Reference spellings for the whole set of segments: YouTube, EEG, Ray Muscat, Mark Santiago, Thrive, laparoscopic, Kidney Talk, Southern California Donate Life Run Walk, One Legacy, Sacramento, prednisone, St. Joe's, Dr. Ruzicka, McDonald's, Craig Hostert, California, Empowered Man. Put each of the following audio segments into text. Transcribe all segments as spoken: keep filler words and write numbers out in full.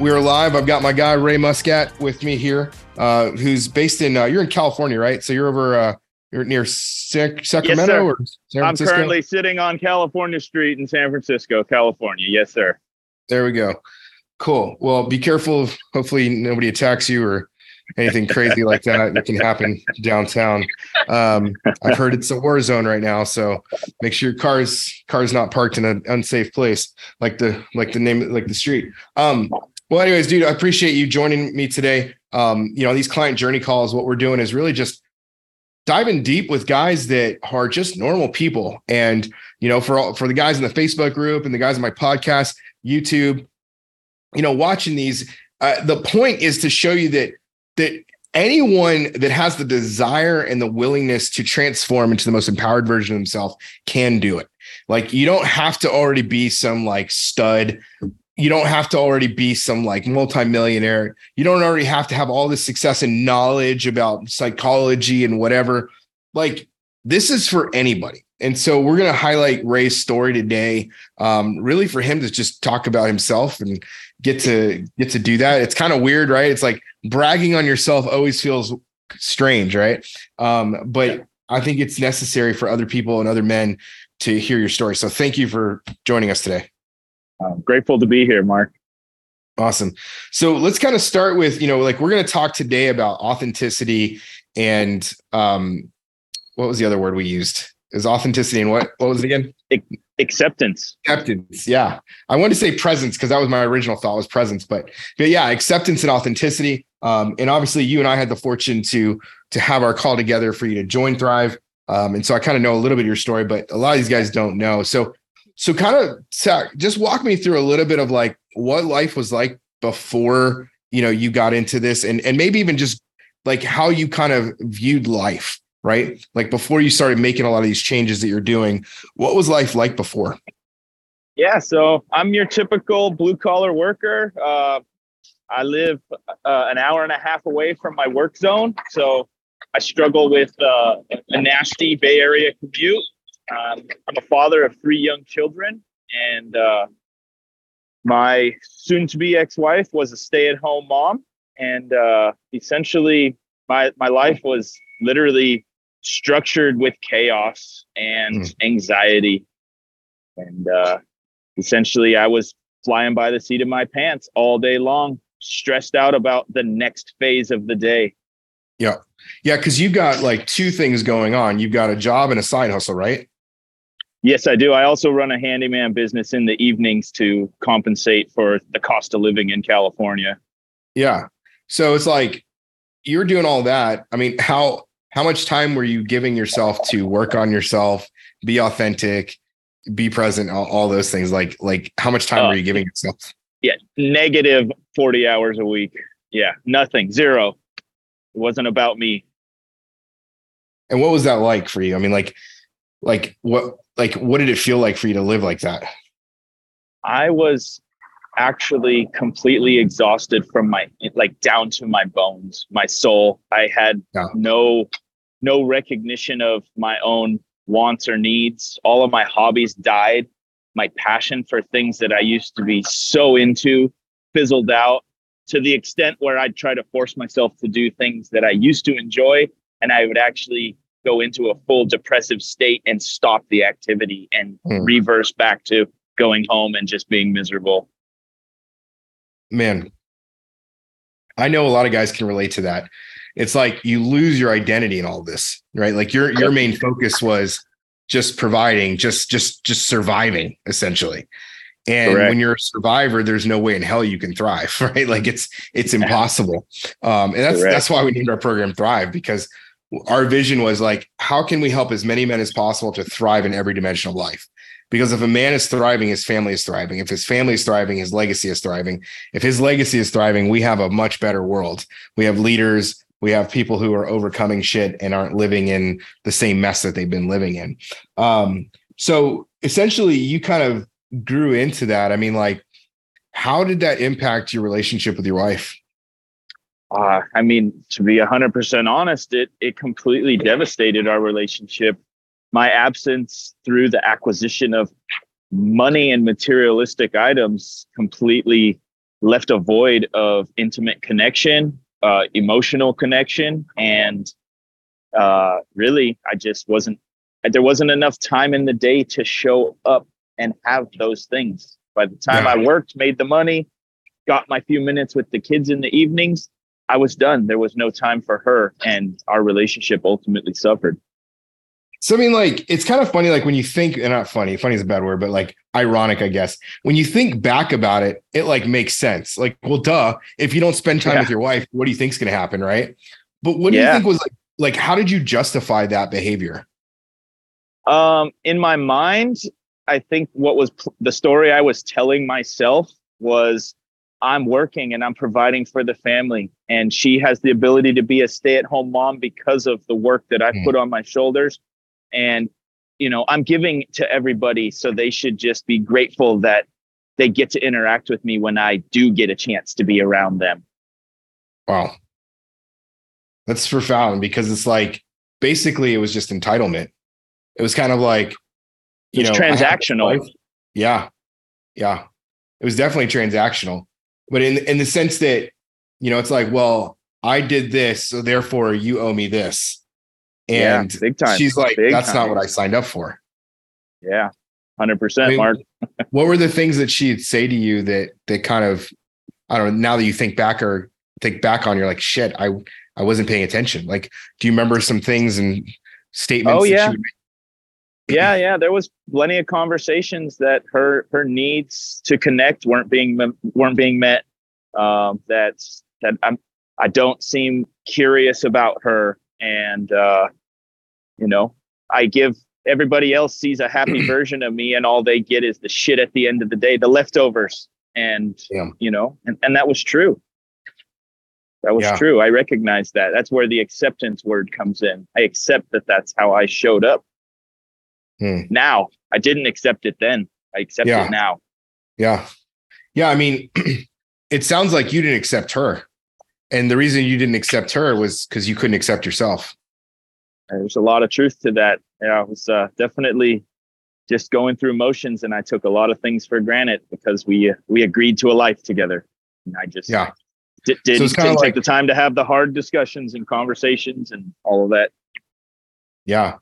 We're live. I've got my guy, Ray Muscat, with me here, uh, who's based in, uh, you're in California, right? So you're over, uh, you're near Sac- Sacramento yes, or San Francisco? I'm currently sitting on California Street in San Francisco, California. Yes, sir. There we go. Cool. Well, be careful of, hopefully nobody attacks you or anything crazy like that. It can happen downtown. Um, I've heard it's a war zone right now, so make sure your car's, car's not parked in an unsafe place, like the, like the name, like the street. Um, Well, anyways, dude, I appreciate you joining me today. Um, you know, these client journey calls, what we're doing is really just diving deep with guys that are just normal people. And, you know, for all, for the guys in the Facebook group and the guys in my podcast, YouTube, you know, watching these, uh, the point is to show you that, that anyone that has the desire and the willingness to transform into the most empowered version of themselves can do it. Like, you don't have to already be some like stud. You don't have to already be some like multimillionaire. You don't already have to have all this success and knowledge about psychology and whatever. Like, this is for anybody. And so we're going to highlight Ray's story today, um, really for him to just talk about himself and get to get to do that. It's kind of weird, right? It's like bragging on yourself always feels strange, right? Um, but I think it's necessary for other people and other men to hear your story. So thank you for joining us today. I'm grateful to be here, Mark. Awesome. So let's kind of start with, you know, like we're going to talk today about authenticity and um, what was the other word we used? It was authenticity and what, what was it again? Acceptance. Acceptance. Yeah. I wanted to say presence because that was my original thought was presence, but, but yeah, acceptance and authenticity. Um, and obviously you and I had the fortune to, to have our call together for you to join Thrive. Um, and so I kind of know a little bit of your story, but a lot of these guys don't know. So So kind of just walk me through a little bit of like what life was like before, you know, you got into this and, and maybe even just like how you kind of viewed life, right? Like before you started making a lot of these changes that you're doing, what was life like before? Yeah. So I'm your typical blue collar worker. Uh, I live uh, an hour and a half away from my work zone. So I struggle with uh, a nasty Bay Area commute. Um, I'm a father of three young children, and uh, my soon-to-be ex-wife was a stay-at-home mom, and uh, essentially my my life was literally structured with chaos and mm. anxiety, and uh, essentially I was flying by the seat of my pants all day long, stressed out about the next phase of the day. Yeah, yeah, because you've got like two things going on. You've got a job and a side hustle, right? Yes, I do. I also run a handyman business in the evenings to compensate for the cost of living in California. Yeah. So it's like you're doing all that. I mean, how how much time were you giving yourself to work on yourself, be authentic, be present, all, all those things? Like, like how much time uh, were you giving yourself? Yeah. Negative forty hours a week. Yeah. Nothing. Zero. It wasn't about me. And what was that like for you? I mean, like, like what? Like, what did it feel like for you to live like that? I was actually completely exhausted from my, like down to my bones, my soul. I had yeah. no, no recognition of my own wants or needs. All of my hobbies died. My passion for things that I used to be so into fizzled out to the extent where I'd try to force myself to do things that I used to enjoy. And I would actually go into a full depressive state and stop the activity and mm. reverse back to going home and just being miserable. Man, I know a lot of guys can relate to that. It's like you lose your identity in all this, right? Like your your main focus was just providing, just just just surviving, essentially. And Correct. When you're a survivor, there's no way in hell you can thrive, right? Like it's it's impossible. Um, and that's Correct. That's why we named our program Thrive, because our vision was like, how can we help as many men as possible to thrive in every dimension of life? Because if a man is thriving, his family is thriving. If his family is thriving, his legacy is thriving. If his legacy is thriving, we have a much better world. We have leaders. We have people who are overcoming shit and aren't living in the same mess that they've been living in. Um, so essentially, you kind of grew into that. I mean, like, how did that impact your relationship with your wife? Uh, I mean, to be one hundred percent honest, it it completely devastated our relationship. My absence through the acquisition of money and materialistic items completely left a void of intimate connection, uh, emotional connection. And uh, really, I just wasn't, there wasn't enough time in the day to show up and have those things. By the time yeah. I worked, made the money, got my few minutes with the kids in the evenings, I was done. There was no time for her, and our relationship ultimately suffered. So, I mean, like, it's kind of funny, like when you think, and not funny, funny is a bad word, but like ironic, I guess, when you think back about it, it like makes sense. Like, well, duh, if you don't spend time yeah. with your wife, what do you think's going to happen? Right. But what do yeah. you think was like, like, how did you justify that behavior? Um, in my mind, I think what was pl- the story I was telling myself was, I'm working and I'm providing for the family, and she has the ability to be a stay-at-home mom because of the work that I mm. put on my shoulders. And, you know, I'm giving to everybody, so they should just be grateful that they get to interact with me when I do get a chance to be around them. Wow. That's profound, because it's like, basically it was just entitlement. It was kind of like, you it's know, transactional. Yeah. Yeah. It was definitely transactional, but in, in the sense that, you know, it's like, well, I did this, so therefore you owe me this. And yeah, big time. She's like, big that's time. Not what I signed up for. Yeah. one hundred percent, I mean, Mark. What were the things that she'd say to you that, that kind of, I don't know, now that you think back or think back on, you're like, shit, I, I wasn't paying attention. Like, do you remember some things and statements? Oh, yeah. That she would make? Yeah. Yeah. There was plenty of conversations that her, her needs to connect weren't being, weren't being met. Um, that's that I'm, I don't seem curious about her. And, uh, you know, I give everybody else sees a happy version of me, and all they get is the shit at the end of the day, the leftovers. And, Damn. you know, and, and that was true. That was yeah. true. I recognize that. That's where the acceptance word comes in. I accept that that's how I showed up. Hmm. Now, I didn't accept it then. I accept yeah. it now. Yeah. Yeah. I mean, it sounds like you didn't accept her. And the reason you didn't accept her was because you couldn't accept yourself. There's a lot of truth to that. Yeah, I was uh, definitely just going through motions, and I took a lot of things for granted because we uh, we agreed to a life together. And I just yeah. d- didn't, so it's didn't like, take the time to have the hard discussions and conversations and all of that. Yeah.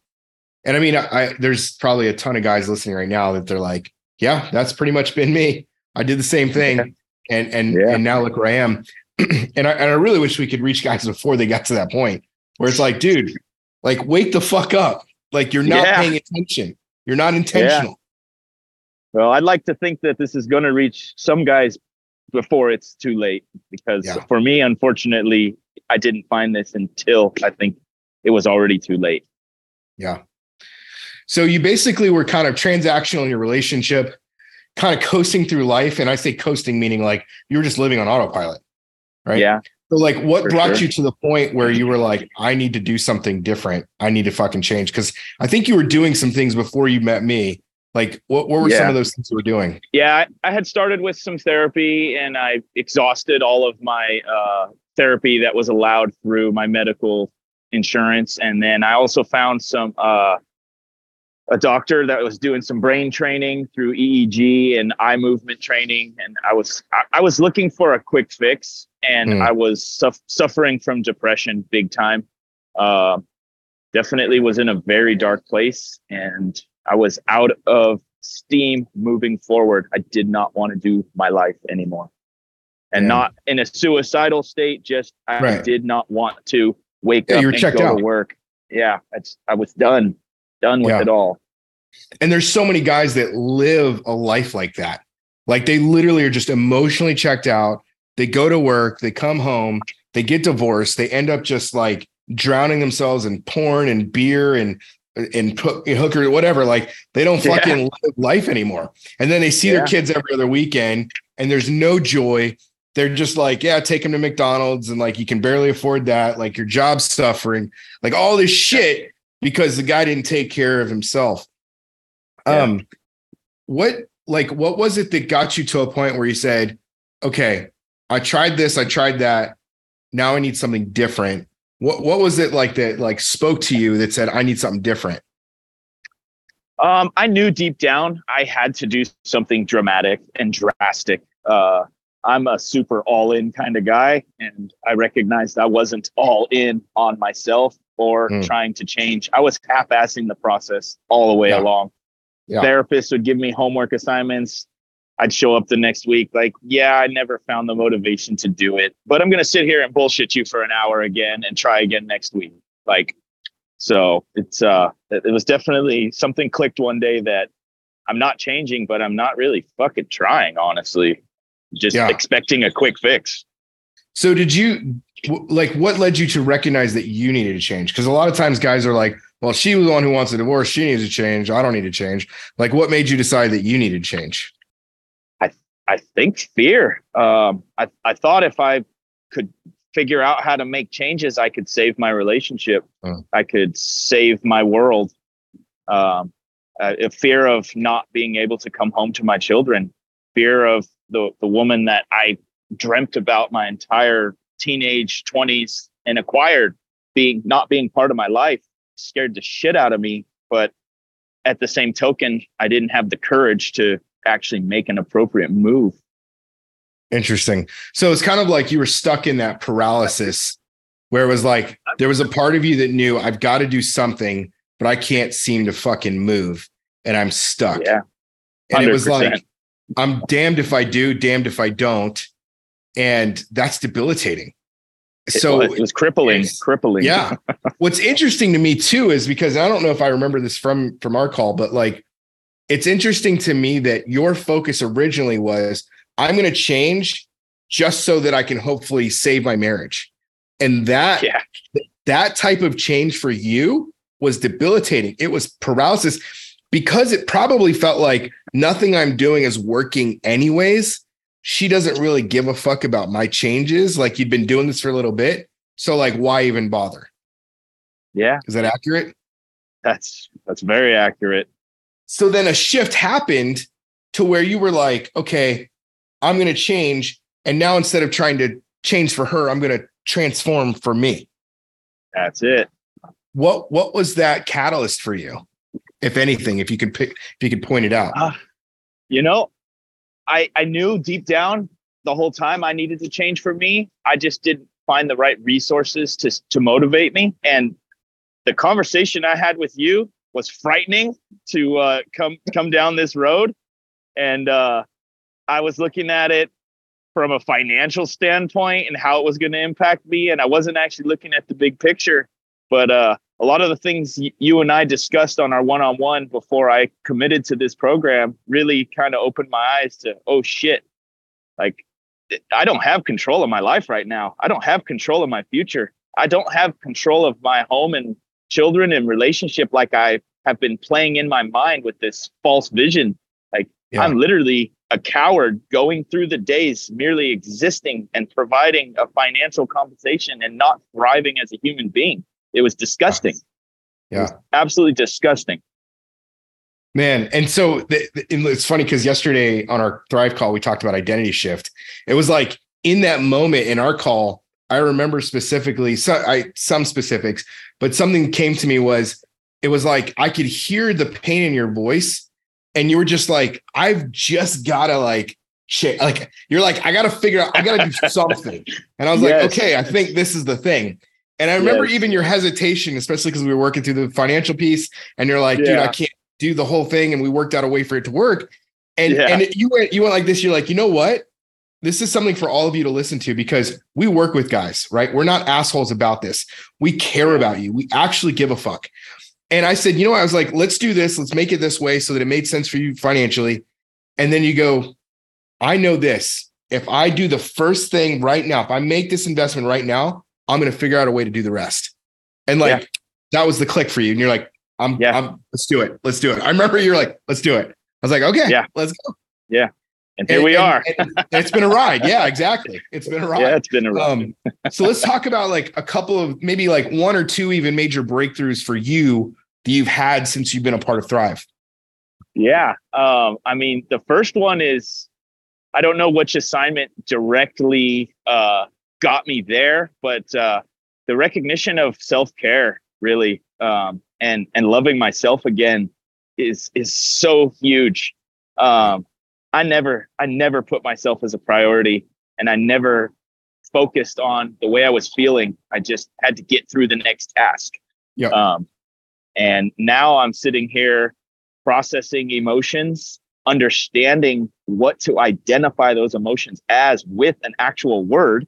And I mean, I, I, there's probably a ton of guys listening right now that they're like, yeah, that's pretty much been me. I did the same thing. Yeah. And, and, yeah. and now look where I am. And I, and I really wish we could reach guys before they got to that point where it's like, dude, like, wake the fuck up. Like, you're not yeah. paying attention. You're not intentional. Yeah. Well, I'd like to think that this is going to reach some guys before it's too late, because yeah. for me, unfortunately, I didn't find this until I think it was already too late. Yeah. So you basically were kind of transactional in your relationship, kind of coasting through life. And I say coasting, meaning like you were just living on autopilot. Right. Yeah. So like, what brought sure. you to the point where you were like, I need to do something different. I need to fucking change. Cause I think you were doing some things before you met me. Like, what, what were yeah. some of those things you were doing? Yeah. I, I had started with some therapy, and I exhausted all of my uh, therapy that was allowed through my medical insurance. And then I also found some, uh, a doctor that was doing some brain training through E E G and eye movement training. And I was, I, I was looking for a quick fix. And mm. I was suf- suffering from depression big time. Uh, definitely was in a very dark place, and I was out of steam moving forward. I did not want to do my life anymore, and yeah. not in a suicidal state. Just I right. did not want to wake yeah, up and go out. to work. Yeah, it's, I was done, done with yeah. it all. And there's so many guys that live a life like that. Like, they literally are just emotionally checked out. They go to work, they come home, they get divorced, they end up just like drowning themselves in porn and beer and and hook, hooker, whatever, like they don't fucking yeah. live life anymore. And then they see yeah. their kids every other weekend and there's no joy. They're just like, yeah, take them to McDonald's. And like, you can barely afford that. Like your job's suffering, like all this shit because the guy didn't take care of himself. Yeah. Um, what, like, what was it that got you to a point where you said, okay, I tried this, I tried that. Now I need something different. What what was it like that like spoke to you that said, I need something different? Um, I knew deep down I had to do something dramatic and drastic. Uh, I'm a super all in kind of guy. And I recognized I wasn't all in on myself or mm. trying to change. I was half-assing the process all the way yeah. along. Yeah. Therapists would give me homework assignments. I'd show up the next week like, yeah, I never found the motivation to do it, but I'm going to sit here and bullshit you for an hour again and try again next week. Like, so it's, uh, it was definitely something clicked one day that I'm not changing, but I'm not really fucking trying, honestly, just yeah. expecting a quick fix. So did you, like, what led you to recognize that you needed to change? Because a lot of times guys are like, well, she was the one who wants a divorce. She needs to change. I don't need to change. Like, what made you decide that you needed change? I think fear. Um, I, I thought if I could figure out how to make changes, I could save my relationship. Mm. I could save my world. Um, uh, a fear of not being able to come home to my children, fear of the, the woman that I dreamt about my entire teenage twenties and acquired being not being part of my life scared the shit out of me. But at the same token, I didn't have the courage to actually make an appropriate move. Interesting. So it's kind of like you were stuck in that paralysis where it was like, there was a part of you that knew I've got to do something, but I can't seem to fucking move and I'm stuck. Yeah. one hundred percent. And it was like, I'm damned if I do, damned if I don't. And that's debilitating. It so was, it was crippling, it was, crippling. Yeah. What's interesting to me too, is because I don't know if I remember this from, from our call, but like, it's interesting to me that your focus originally was, I'm going to change just so that I can hopefully save my marriage. And that, yeah. that type of change for you was debilitating. It was paralysis because it probably felt like nothing I'm doing is working anyways. She doesn't really give a fuck about my changes. Like you'd been doing this for a little bit. So like, why even bother? Yeah. Is that accurate? That's, that's very accurate. So then a shift happened to where you were like, okay, I'm going to change. And now instead of trying to change for her, I'm going to transform for me. That's it. What, what was that catalyst for you? If anything, if you could pick, if you could point it out, uh, you know, I, I knew deep down the whole time I needed to change for me. I just didn't find the right resources to, to motivate me. And the conversation I had with you was frightening to uh, come come down this road. And uh, I was looking at it from a financial standpoint and how it was going to impact me. And I wasn't actually looking at the big picture. But uh, a lot of the things y- you and I discussed on our one-on-one before I committed to this program really kind of opened my eyes to, oh, shit, like, I don't have control of my life right now. I don't have control of my future. I don't have control of my home and children and relationship like I have been playing in my mind with this false vision. Like yeah. I'm literally a coward going through the days, merely existing and providing a financial compensation and not thriving as a human being. It was disgusting. Yeah. It was absolutely disgusting. Man. And so the, the, it's funny because yesterday on our Thrive call, we talked about identity shift. It was like in that moment in our call, I remember specifically so I, some specifics, but something came to me was, it was like, I could hear the pain in your voice and you were just like, I've just got to like, shit. Like, you're like, I got to figure out, I got to do something. And I was yes. like, okay, I think this is the thing. And I remember yes. even your hesitation, especially because we were working through the financial piece and you're like, yeah. dude, I can't do the whole thing. And we worked out a way for it to work. And, yeah. and it, you went, you went like this. You're like, you know what? This is something for all of you to listen to because we work with guys, right? We're not assholes about this. We care about you. We actually give a fuck. And I said, you know, I was like, let's do this. Let's make it this way so that it made sense for you financially. And then you go, I know this. If I do the first thing right now, if I make this investment right now, I'm going to figure out a way to do the rest. And like, yeah. that was the click for you. And you're like, I'm, yeah. I'm, let's do it. Let's do it. I remember you're like, let's do it. I was like, okay, yeah. let's go. Yeah. And here and, we are. and, and it's been a ride. Yeah, exactly. It's been a ride. Yeah, it's been a ride. Um, so let's talk about like a couple of maybe like one or two even major breakthroughs for you that you've had since you've been a part of Thrive. Yeah. Um, I mean, the first one is, I don't know which assignment directly uh, got me there, but uh, the recognition of self-care really um, and and loving myself again is is so huge. Um, I never I never put myself as a priority, and I never focused on the way I was feeling. I just had to get through the next task. Yeah. Um, and now I'm sitting here processing emotions, understanding what to identify those emotions as with an actual word,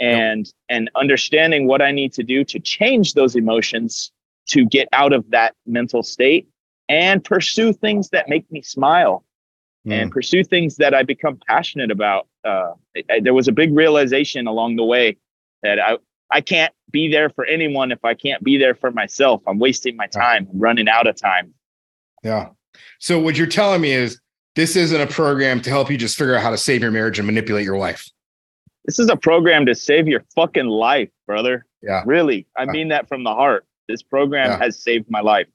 and yeah. and understanding what I need to do to change those emotions to get out of that mental state and pursue things that make me smile mm. and pursue things that I become passionate about. Uh, I, I, there was a big realization along the way that I, I can't be there for anyone if I can't be there for myself. I'm wasting my time, I'm running out of time. Yeah. So what you're telling me is, this isn't a program to help you just figure out how to save your marriage and manipulate your wife. This is a program to save your fucking life, brother. Yeah. Really. I yeah. mean that from the heart. This program yeah. has saved my life.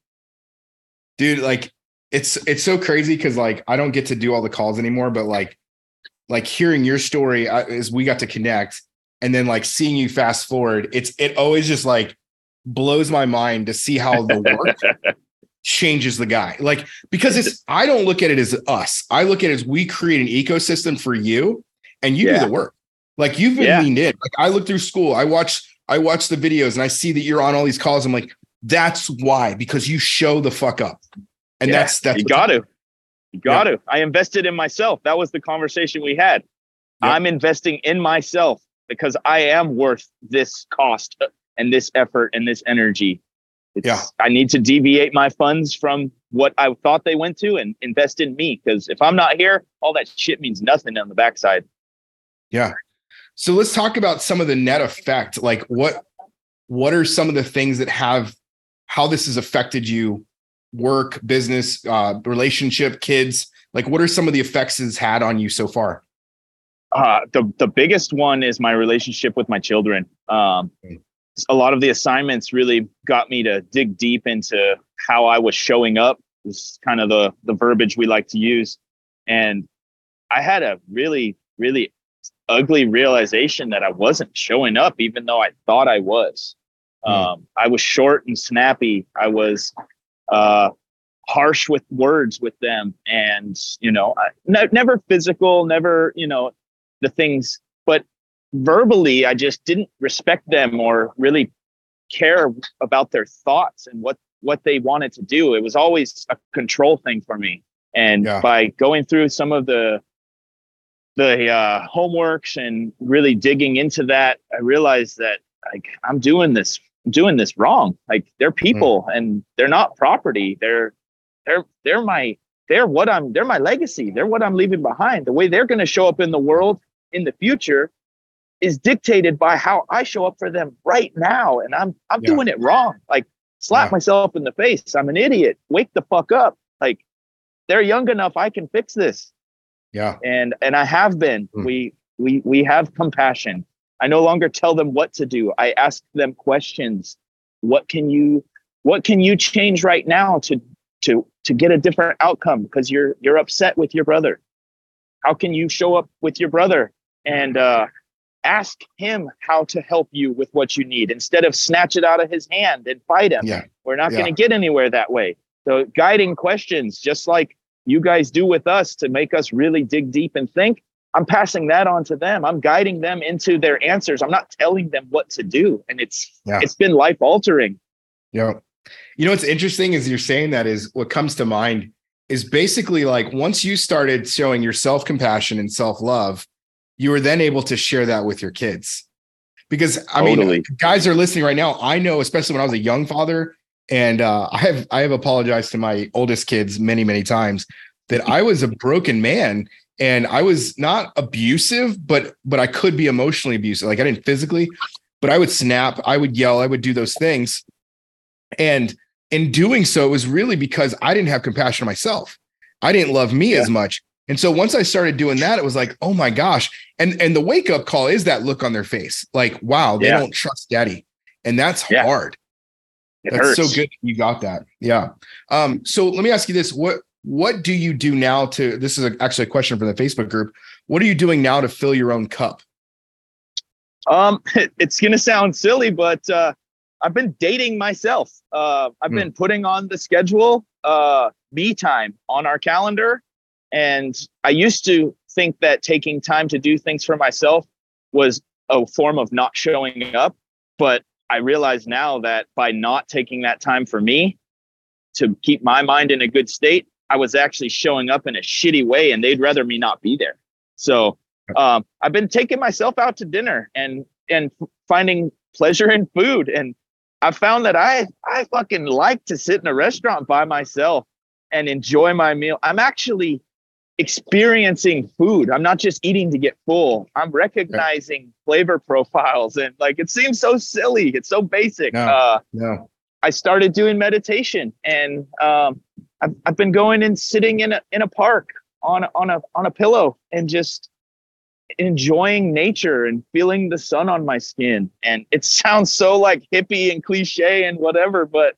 Dude, like it's it's so crazy because like I don't get to do all the calls anymore, but like like hearing your story I, as we got to connect and then like seeing you fast forward, it's it always just like blows my mind to see how the work changes the guy, like, because it's I don't look at it as us. I look at it as we create an ecosystem for you and you yeah. do the work. Like you've been yeah. leaned in. Like I look through school, I watch, I watch the videos and I see that you're on all these calls. I'm like, that's why, because you show the fuck up. And yeah. that's, that's, you got to, you got yeah. to, I invested in myself. That was the conversation we had. Yeah. I'm investing in myself because I am worth this cost and this effort and this energy. It's, yeah, I need to deviate my funds from what I thought they went to and invest in me. Because if I'm not here, all that shit means nothing on the backside. Yeah. So let's talk about some of the net effect. Like what, what are some of the things that have, how this has affected you, work, business, uh, relationship, kids? Like what are some of the effects it's had on you so far? Uh, the, the biggest one is my relationship with my children. Um, okay. A lot of the assignments really got me to dig deep into how I was showing up. It's kind of the, the verbiage we like to use. And I had a really, really ugly realization that I wasn't showing up, even though I thought I was. Mm. Um, I was short and snappy. I was uh, harsh with words with them. And, you know, I, n- never physical, never, you know, the things, but verbally, I just didn't respect them or really care about their thoughts and what, what they wanted to do. It was always a control thing for me. And yeah. by going through some of the, the uh, homeworks and really digging into that, I realized that like I'm doing this, I'm doing this wrong. Like they're people mm. and they're not property. They're, they're, they're my, they're what I'm, they're my legacy. They're what I'm leaving behind. The way they're going to show up in the world in the future is dictated by how I show up for them right now. And I'm, I'm yeah. doing it wrong. Like slap yeah. myself in the face. I'm an idiot. Wake the fuck up. Like they're young enough. I can fix this. Yeah. And, and I have been, mm. we, we, we have compassion. I no longer tell them what to do. I ask them questions. What can you, what can you change right now to, to, to get a different outcome? Because you're, you're upset with your brother. How can you show up with your brother? And, uh, ask him how to help you with what you need instead of snatch it out of his hand and fight him. Yeah. We're not yeah. going to get anywhere that way. So guiding questions, just like you guys do with us to make us really dig deep and think, I'm passing that on to them. I'm guiding them into their answers. I'm not telling them what to do. And it's, yeah. it's been life altering. Yeah. You know, what's interesting is you're saying that is what comes to mind is basically like, once you started showing your self-compassion and self-love, you were then able to share that with your kids. Because I totally. mean, guys are listening right now. I know, especially when I was a young father, and uh, I have I have apologized to my oldest kids many, many times that I was a broken man and I was not abusive, but but I could be emotionally abusive. Like I didn't physically, but I would snap, I would yell, I would do those things. And in doing so, it was really because I didn't have compassion on myself. I didn't love me yeah. as much. And so once I started doing that, it was like, oh my gosh. And and the wake up call is that look on their face. Like, wow, they yeah. don't trust daddy. And that's yeah. hard. It that's hurts. So good. You got that. Yeah. Um, so let me ask you this. What, what do you do now to, this is a, actually a question from the Facebook group. What are you doing now to fill your own cup? Um, it, it's going to sound silly, but, uh, I've been dating myself. Uh, I've hmm. been putting on the schedule, uh, me time on our calendar. And I used to think that taking time to do things for myself was a form of not showing up. But I realize now that by not taking that time for me to keep my mind in a good state, I was actually showing up in a shitty way and they'd rather me not be there. So um, I've been taking myself out to dinner and and finding pleasure in food. And I found that I I fucking like to sit in a restaurant by myself and enjoy my meal. I'm actually experiencing food. I'm not just eating to get full. I'm recognizing yeah. flavor profiles. And like, it seems so silly. It's so basic. No, uh, no. I started doing meditation and um, I've, I've been going and sitting in a, in a park on, on a, on a pillow and just enjoying nature and feeling the sun on my skin. And it sounds so like hippie and cliche and whatever, but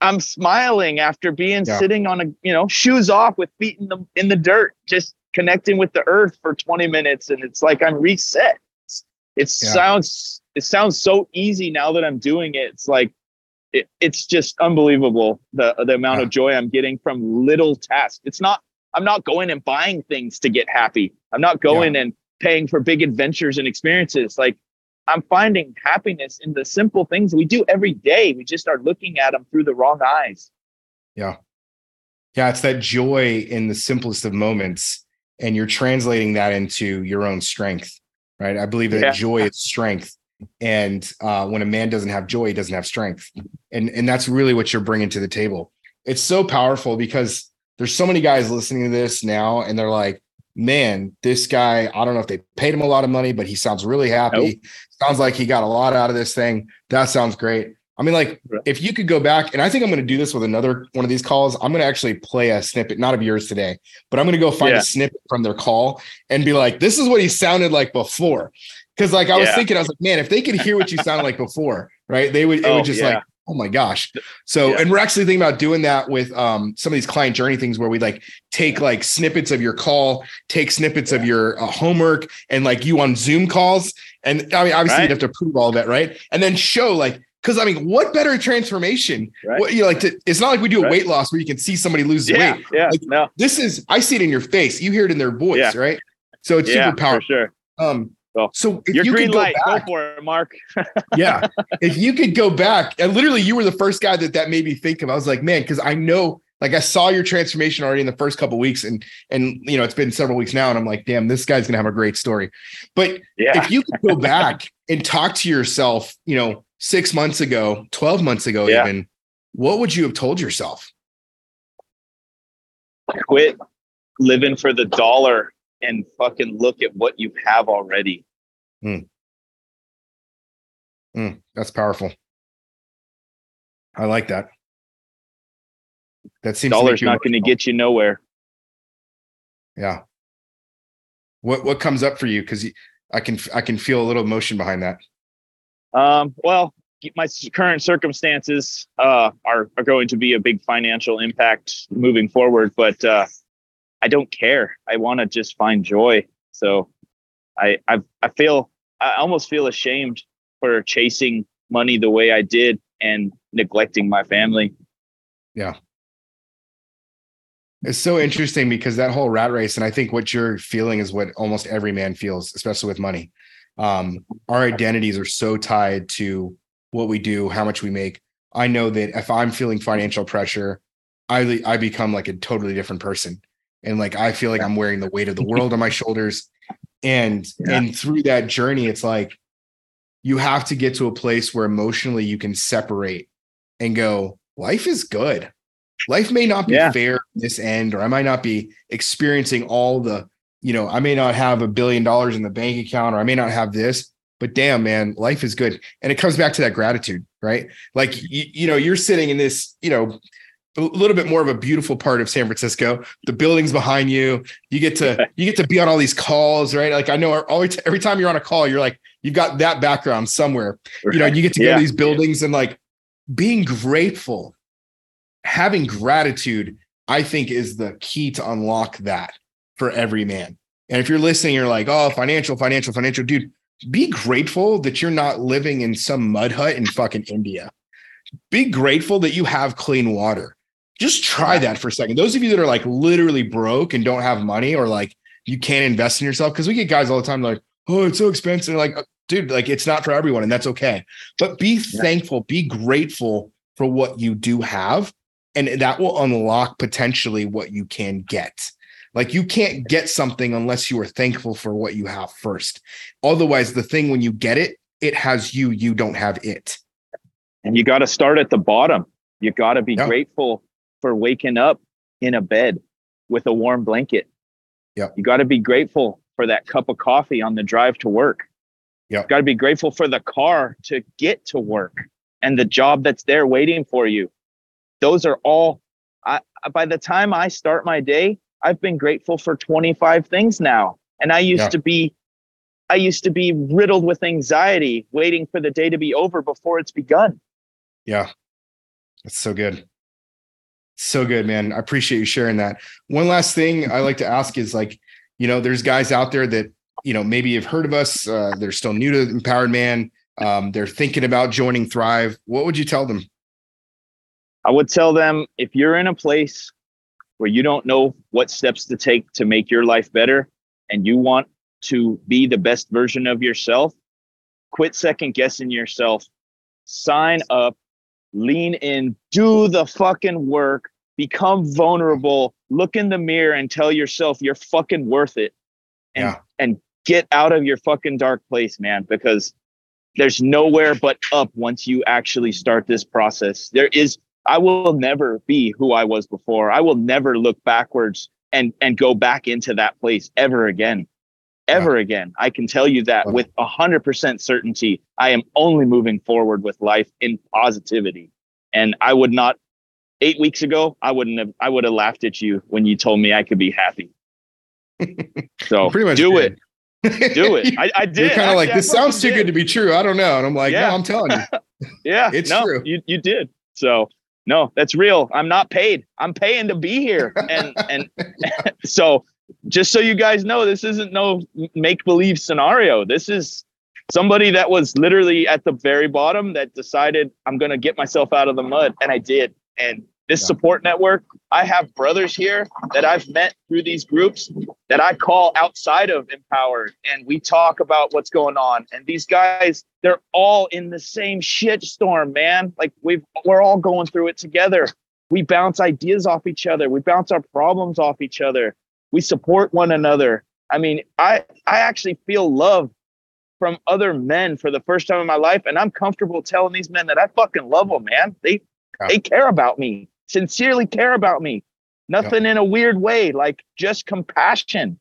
I'm smiling after being yeah. sitting on a, you know, shoes off with feet in the in the dirt, just connecting with the earth for twenty minutes. And it's like, I'm reset. It yeah. sounds, it sounds so easy now that I'm doing it. It's like, it, it's just unbelievable. The, the amount yeah. of joy I'm getting from little tasks. It's not, I'm not going and buying things to get happy. I'm not going yeah. and paying for big adventures and experiences. Like, I'm finding happiness in the simple things we do every day. We just are looking at them through the wrong eyes. Yeah. Yeah. It's that joy in the simplest of moments. And you're translating that into your own strength, right? I believe that yeah. joy is strength. And uh, when a man doesn't have joy, he doesn't have strength. And, and that's really what you're bringing to the table. It's so powerful because there's so many guys listening to this now and they're like, man, this guy, I don't know if they paid him a lot of money, but he sounds really happy. Nope. Sounds like he got a lot out of this thing. That sounds great. I mean, like if you could go back, and I think I'm going to do this with another one of these calls. I'm going to actually play a snippet, not of yours today, but I'm going to go find yeah. a snippet from their call and be like, this is what he sounded like before. Cause like, I was yeah. thinking, I was like, man, if they could hear what you sounded like before, right. They would, it oh, would just yeah. like, oh my gosh. So, yeah. and we're actually thinking about doing that with um, some of these client journey things where we like take like snippets of your call, take snippets yeah. of your uh, homework and like you on Zoom calls. And I mean, obviously right. you'd have to prove all that. Right. And then show like, cause I mean, what better transformation? Right. What, you know, like to, it's not like we do a right. weight loss where you can see somebody lose yeah. weight. Yeah. Like, no. This is, I see it in your face. You hear it in their voice. Yeah. Right. So it's yeah, super powerful. For sure. Um, So, so if your you green could go light, back, go for it, Mark. yeah. If you could go back, and literally you were the first guy that that made me think of. I was like, man, because I know, like I saw your transformation already in the first couple of weeks and, and you know, it's been several weeks now and I'm like, damn, this guy's going to have a great story. But yeah. if you could go back and talk to yourself, you know, six months ago, twelve months ago, yeah. even, what would you have told yourself? Quit living for the dollar and fucking look at what you have already. Mm. Mm, that's powerful. I like that. That seems dollars not going to get you nowhere. Yeah. What what comes up for you? Because I can I can feel a little emotion behind that. Um. Well, my current circumstances uh, are are going to be a big financial impact moving forward, but. Uh, I don't care. I want to just find joy. So I, I, I feel, I almost feel ashamed for chasing money the way I did and neglecting my family. Yeah. It's so interesting because that whole rat race, and I think what you're feeling is what almost every man feels, especially with money. Um, our identities are so tied to what we do, how much we make. I know that if I'm feeling financial pressure, I, I become like a totally different person. And like, I feel like I'm wearing the weight of the world on my shoulders. And, yeah. and through that journey, it's like, you have to get to a place where emotionally you can separate and go, life is good. Life may not be yeah. fair in this end, or I might not be experiencing all the, you know, I may not have a billion dollars in the bank account, or I may not have this, but damn, man, life is good. And it comes back to that gratitude, right? Like, you, you know, you're sitting in this, you know, a little bit more of a beautiful part of San Francisco. The buildings behind you, you get to, you get to be on all these calls, right? Like, I know always, every time you're on a call, you're like, you've got that background somewhere, you know, you get to go yeah. to these buildings and like being grateful, having gratitude, I think is the key to unlock that for every man. And if you're listening, you're like, oh, financial, financial, financial, dude, be grateful that you're not living in some mud hut in fucking India. Be grateful that you have clean water. Just try that for a second. Those of you that are like literally broke and don't have money, or like you can't invest in yourself, because we get guys all the time like, oh, it's so expensive. Like, dude, like it's not for everyone, and that's okay. But be yeah. thankful, be grateful for what you do have, and that will unlock potentially what you can get. Like, you can't get something unless you are thankful for what you have first. Otherwise, the thing, when you get it, it has you, you don't have it. And you got to start at the bottom. You got to be yeah. grateful for waking up in a bed with a warm blanket. Yeah. You got to be grateful for that cup of coffee on the drive to work. Yeah. You got to be grateful for the car to get to work and the job that's there waiting for you. Those are all, I, by the time I start my day, I've been grateful for twenty-five things now. And I used yeah. to be, I used to be riddled with anxiety, waiting for the day to be over before it's begun. Yeah. That's so good. So good, man. I appreciate you sharing that. One last thing I like to ask is, like, you know, there's guys out there that, you know, maybe have heard of us. Uh, they're still new to Empowered Man. Um, they're thinking about joining Thrive. What would you tell them? I would tell them, if you're in a place where you don't know what steps to take to make your life better, and you want to be the best version of yourself, quit second guessing yourself, sign up, lean in, do the fucking work, become vulnerable, look in the mirror and tell yourself you're fucking worth it, and yeah. and get out of your fucking dark place, man, because there's nowhere but up once you actually start this process. There is, I will never be who I was before. I will never look backwards and, and go back into that place ever again. Ever yeah. again. I can tell you that with one hundred percent certainty. I am only moving forward with life in positivity. And I would not, eight weeks ago, I wouldn't have, I would have laughed at you when you told me I could be happy. So pretty much do did. it. Do it. I, I did. You're kind of like, this sounds too did. good to be true. I don't know. And I'm like, yeah. no, I'm telling you. yeah. It's no, true. You, you did. So. No, that's real. I'm not paid. I'm paying to be here. And and so, just so you guys know, this isn't no make-believe scenario. This is somebody that was literally at the very bottom that decided, I'm going to get myself out of the mud. And I did. And this yeah. support network, I have brothers here that I've met through these groups that I call outside of Empowered. And we talk about what's going on. And these guys, they're all in the same shit storm, man. Like, we've, we're all going through it together. We bounce ideas off each other. We bounce our problems off each other. We support one another. I mean, I, I actually feel love from other men for the first time in my life. And I'm comfortable telling these men that I fucking love them, man. They, yeah. they care about me, sincerely care about me. Nothing yep. in a weird way, like just compassion.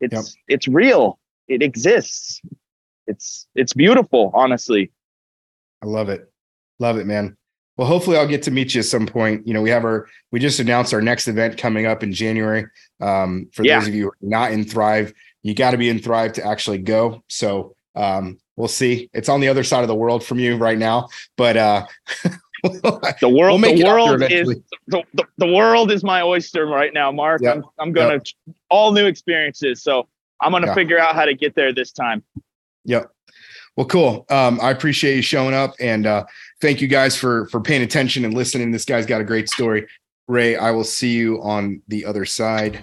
It's, yep. it's real. It exists. It's it's beautiful, honestly. I love it. Love it, man. Well, hopefully I'll get to meet you at some point. You know, we have our, we just announced our next event coming up in January. Um, for yeah. those of you who are not in Thrive, you got to be in Thrive to actually go. So um, we'll see. It's on the other side of the world from you right now, but uh, the world, we'll the world is the, the, the world is my oyster right now, Mark. Yep. I'm I'm gonna yep. all new experiences. So I'm gonna yeah. figure out how to get there this time. Yep. Well, cool. Um, I appreciate you showing up, and uh, thank you guys for, for paying attention and listening. This guy's got a great story. Ray, I will see you on the other side.